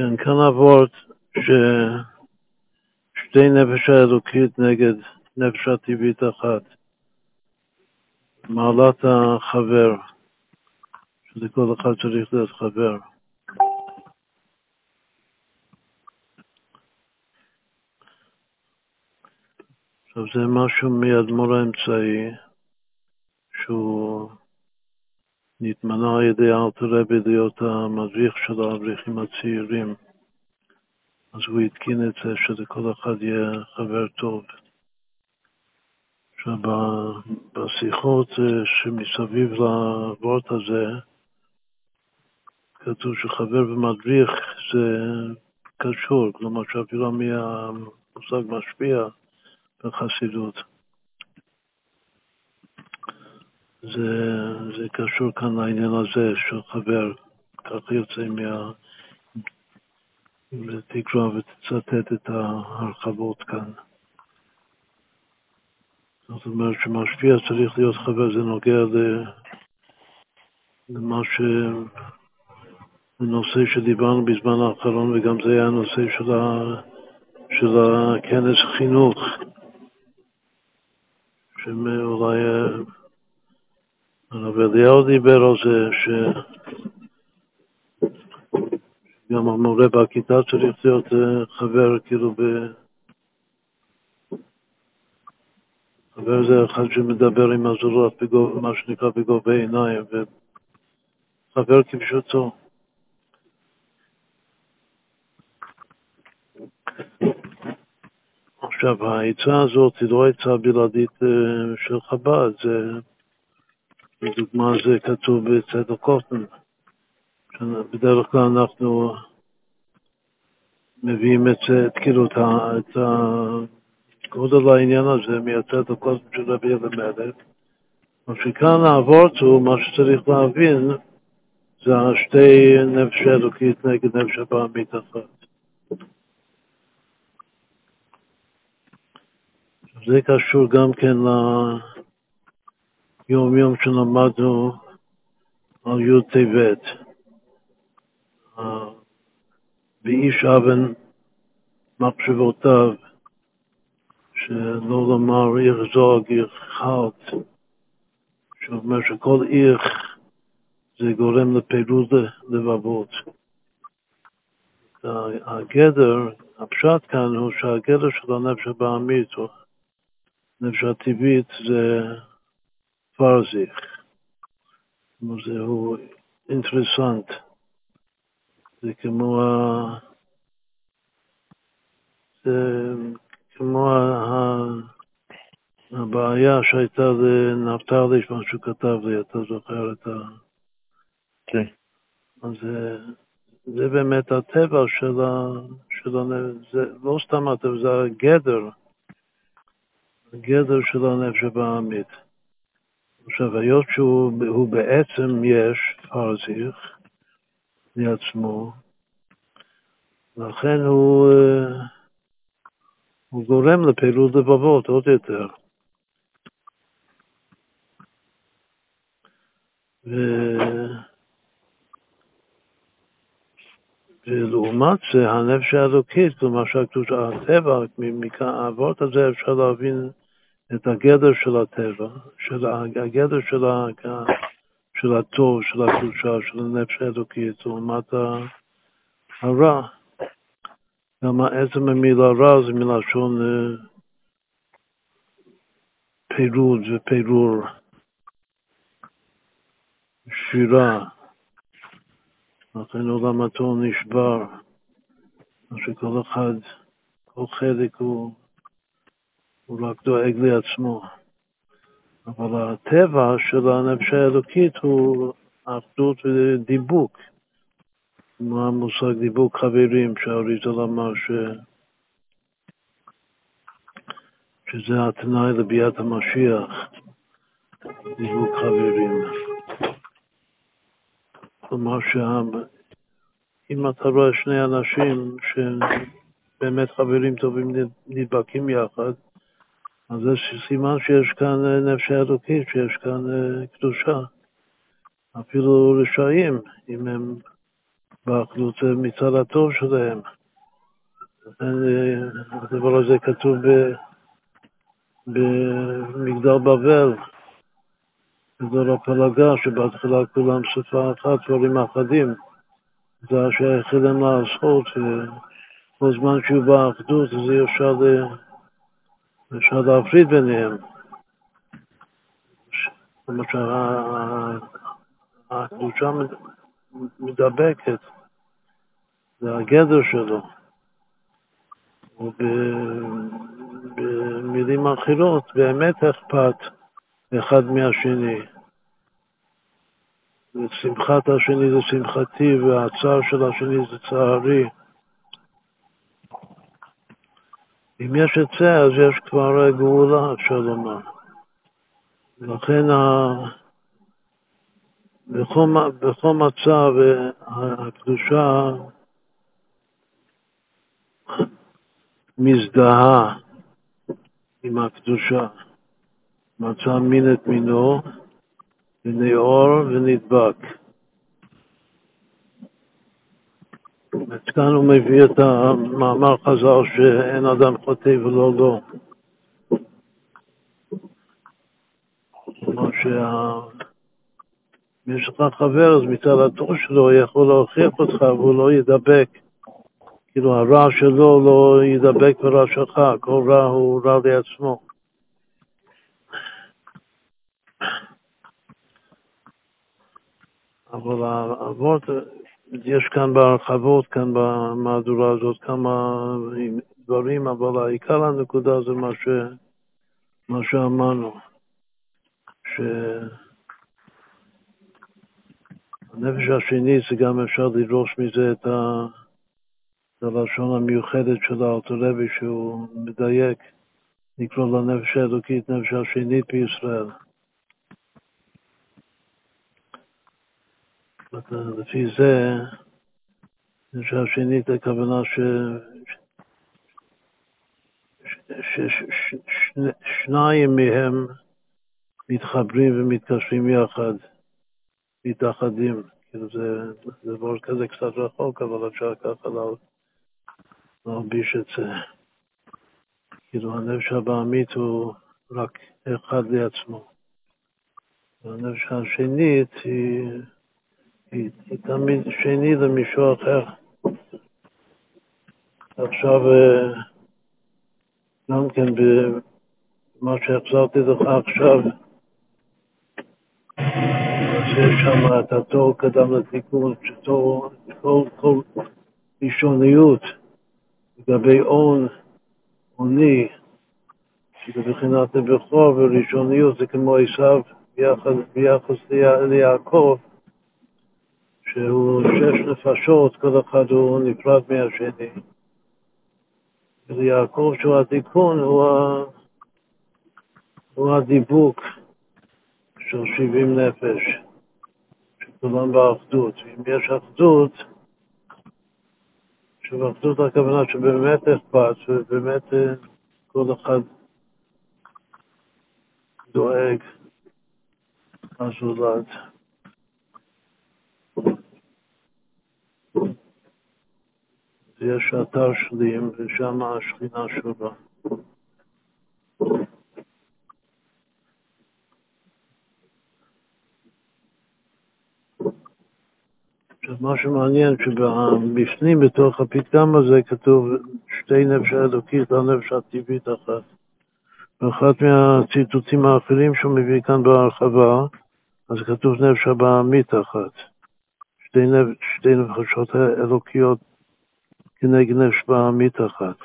כן, כאן עבורת ששתי נפש האלוקית נגד נפש הטבעית אחת. מעלת החבר, שזה כל אחד צריך להיות חבר. עכשיו זה משהו מאדמו"ר האמצעי, שהוא נתמנה על ידי אלתר רבי להיות המדריך של האברכים הצעירים. אז הוא התקין את זה שלכל אחד יהיה חבר טוב. עכשיו, בשיחות שמסביב לבורט הזה, כתוב שחבר ומדריך זה קשור, כלומר שאפילו מהמושג משפיע בחסידות. זה קשור כאן לעניין הזה של חבר, כך יוצא תקרא ותצטט את ההרחבות כאן. זאת אומרת שמשפיע צריך להיות חבר, זה נוגע למה הנושא שדיברנו בזמן האחרון, וגם זה היה הנושא של הכנס חינוך, שאולי הרב אליהו דיבר על זה, שגם המורה בכיתה צריך להיות חבר, כאילו חבר זה אחד שמדבר עם הזולת, מה שנקרא בגובה עיניים, וחבר כפשוטו. עכשיו, העצה הזאת היא לא העצה בלעדית של חב"ד, לדוגמה זה כתוב בצדוק קופטן, שבדרך כלל אנחנו מביאים את גודל העניין הזה מהצדוק קופטן של רבי אלימלך. מה שכאן העבורת הוא, מה שצריך להבין, זה שתי נפש אלוקית נגד נפש הבעמית אחת. זה קשור גם כן ליום יום שלמדנו על י' טבת. ואיש אבן מחשבותיו, שלא לומר איך זוג, איך חלט, שאומר שכל איך זה גורם לפעילות לבבות. הגדר, הפשט כאן הוא שהגדר של הנפש הבעמית הוא נפש הטבעית זה פרזיך, זהו אינטרסנט, זה כמו הבעיה שהייתה לנפתלי, מה שהוא כתב לי, אתה זוכר את כן. אז זה באמת הטבע של זה לא סתם הטבע, זה הגדר. הגדר של הנפש הבעמית. עכשיו, היות שהוא בעצם יש פרזיך לעצמו, לכן הוא גורם לפעילות לבבות עוד יותר. ולעומת זה, הנפש האלוקית, כלומר שהטבע, מהעבורת הזה אפשר להבין את הגדר של הטבע, הגדר של הטוב, של הקדושה, של הנפש האלוקית, לעומת הרע. גם עצם המילה רע זה מלשון פירוד ופירור, שירה. לכן עולם התוהו נשבר, שכל אחד, כל חלק הוא רק דואג לעצמו. אבל הטבע של הנפש האלוקית הוא אחדות ודיבוק. מה המושג דיבוק חברים שהאריזל אמר שזה התנאי לביאת המשיח, דיבוק חברים. כלומר שאם אתה רואה שני אנשים שבאמת חברים טובים נדבקים יחד, אז זה סימן שיש כאן נפש אלוקית, שיש כאן קדושה. אפילו רשעים, אם הם באחדות מצד הטוב שלהם. הדבר הזה כתוב במגדל בבל, בדור הפלגה, שבהתחלה כולם שפה אחת, דברים אחדים. זה שהחל להם לעשות, ובזמן שיהיו באחדות, אז אפשר להפריד ביניהם. למשל, הקדושה מדבקת, זה הגדר שלו. ובמילים אחרות, באמת אכפת אחד מהשני. שמחת השני זה שמחתי, והצער של השני זה צערי. אם יש את זה, אז יש כבר גאולה, אפשר לומר. לכן, בכל מצב, הקדושה מזדהה עם הקדושה. מצא מין את מינו, ונאור ונדבק. וכאן הוא מביא את המאמר חז"ל שאין אדם חוטא ולא לו. כלומר אם יש לך חבר, אז מצד הטוב שלו יכול להוכיח אותך, והוא לא ידבק. כאילו הרע שלו לא ידבק ברע שלך, כל רע הוא רע לעצמו. אבל העבוד, יש כאן בהרחבות, כאן במהדורה הזאת, כמה דברים, אבל העיקר הנקודה זה מה שאמרנו, שהנפש השני זה גם אפשר לדרוש מזה את הלשון המיוחדת של האוטורבי, שהוא מדייק, נקרא לנפש האלוקית, נפש השנית בישראל. לפי זה, נפש השנית הכוונה ששניים מהם מתחברים ומתקשרים יחד, מתאחדים. זה דבר כזה קצת רחוק, אבל אפשר ככה להרביש את זה. כאילו הנפש הבעמית הוא רק אחד לעצמו. הנפש השנית היא תמיד שני למישהו אחר. עכשיו, גם כן במה שהחזרתי לך עכשיו, שיש שם את התור קדם לתיקון, שתור כל ראשוניות לגבי און, אוני, שבבחינת הבכור וראשוניות זה כמו עשיו ביחס ליעקב, שהוא שש נפשות, כל אחד הוא נפרד מהשני. ויעקב שהוא התיקון, הוא הדיבוק של 70 נפש, שכולם באחדות. אם יש אחדות, שבאחדות הכוונה שבאמת אכפת, ובאמת כל אחד דואג הזולת. יש אתר שלים, ושם השכינה שורה. מה שמעניין שבפנים בתוך הפתגם הזה כתוב שתי נפש אלוקית והנפש הטבעית אחת. ואחת מהציטוטים האחרים שהוא מביא כאן בהרחבה, אז כתוב נפש הבעמית אחת. שתי נפשות אלוקיות כנגד נפש בעמית אחת.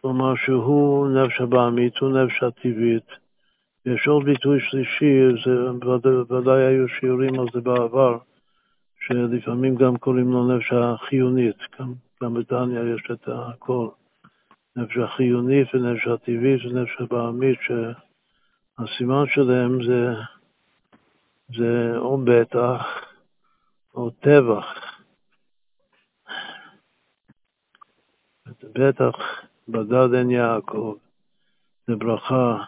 כלומר שהוא נפש הבעמית, הוא נפש הטבעית. יש עוד ביטוי שלישי, ודאי היו שיעורים על זה בעבר, שלפעמים גם קוראים לו נפש החיונית. גם בדניה יש את הכל. נפש החיונית ונפש הטבעית ונפש הבעמית, שהסימן שלהם זה או בטח או טבח. בטח בדד אין יעקב, זה ברכה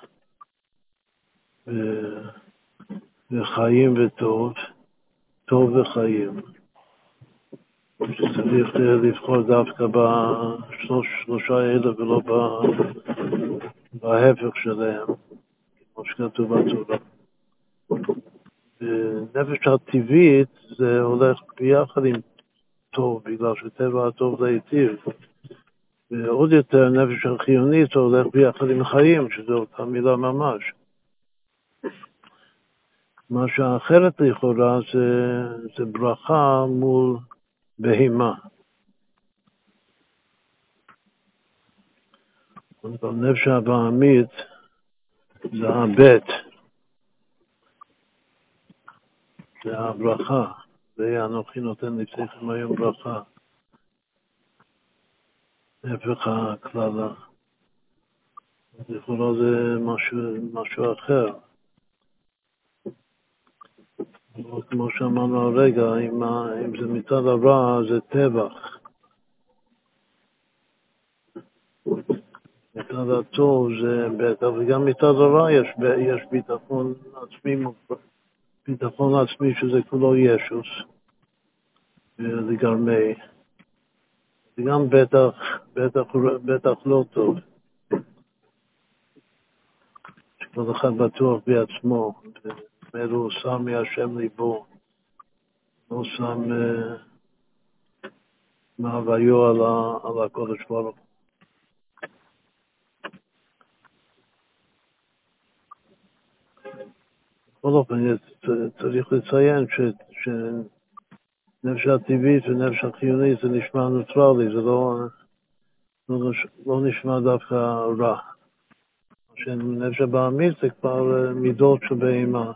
וחיים וטוב, טוב וחיים. שצריך לבחור דווקא בשלושה אלה ולא בהפך שלהם, כמו שכתוב בתורה. נפש הטבעית זה הולך ביחד עם טוב, בגלל שטבע הטוב להיטיב. ועוד יותר נפש החיונית הולך ביחד עם חיים, שזו אותה מילה ממש. מה שאחרת לכאורה זה ברכה מול בהימה. נפש הבעמית זה הבית, זה הברכה, ואנוכי נותן לפניכם היום ברכה. הפך הכללה. לכאורה זה משהו אחר. כמו שאמרנו הרגע, אם זה מצד הרע, זה טבח. מצד הטוב זה בטח, וגם מצד הרע יש ביטחון עצמי, ביטחון עצמי שזה כולו ישוס, לגרמי. זה גם בטח לא טוב. שכל אחד בטוח בעצמו. הוא שם מהשם ליבו, הוא שם מהוויו על הקודש ברוך. בכל אופן, צריך לציין שנפש הטבעית ונפש החיונית זה נשמע נוטרלי, זה לא נשמע דווקא רע. נפש הבעמית זה כבר מידות שבהימה.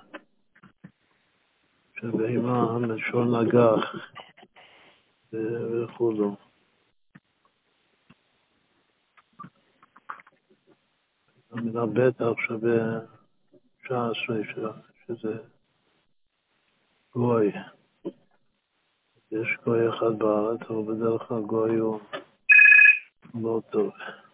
שבהימה המשון הגח וכולו. המילה בטח שב-19 שזה גוי. יש גוי אחד בארץ, אבל בדרך כלל גוי הוא לא טוב.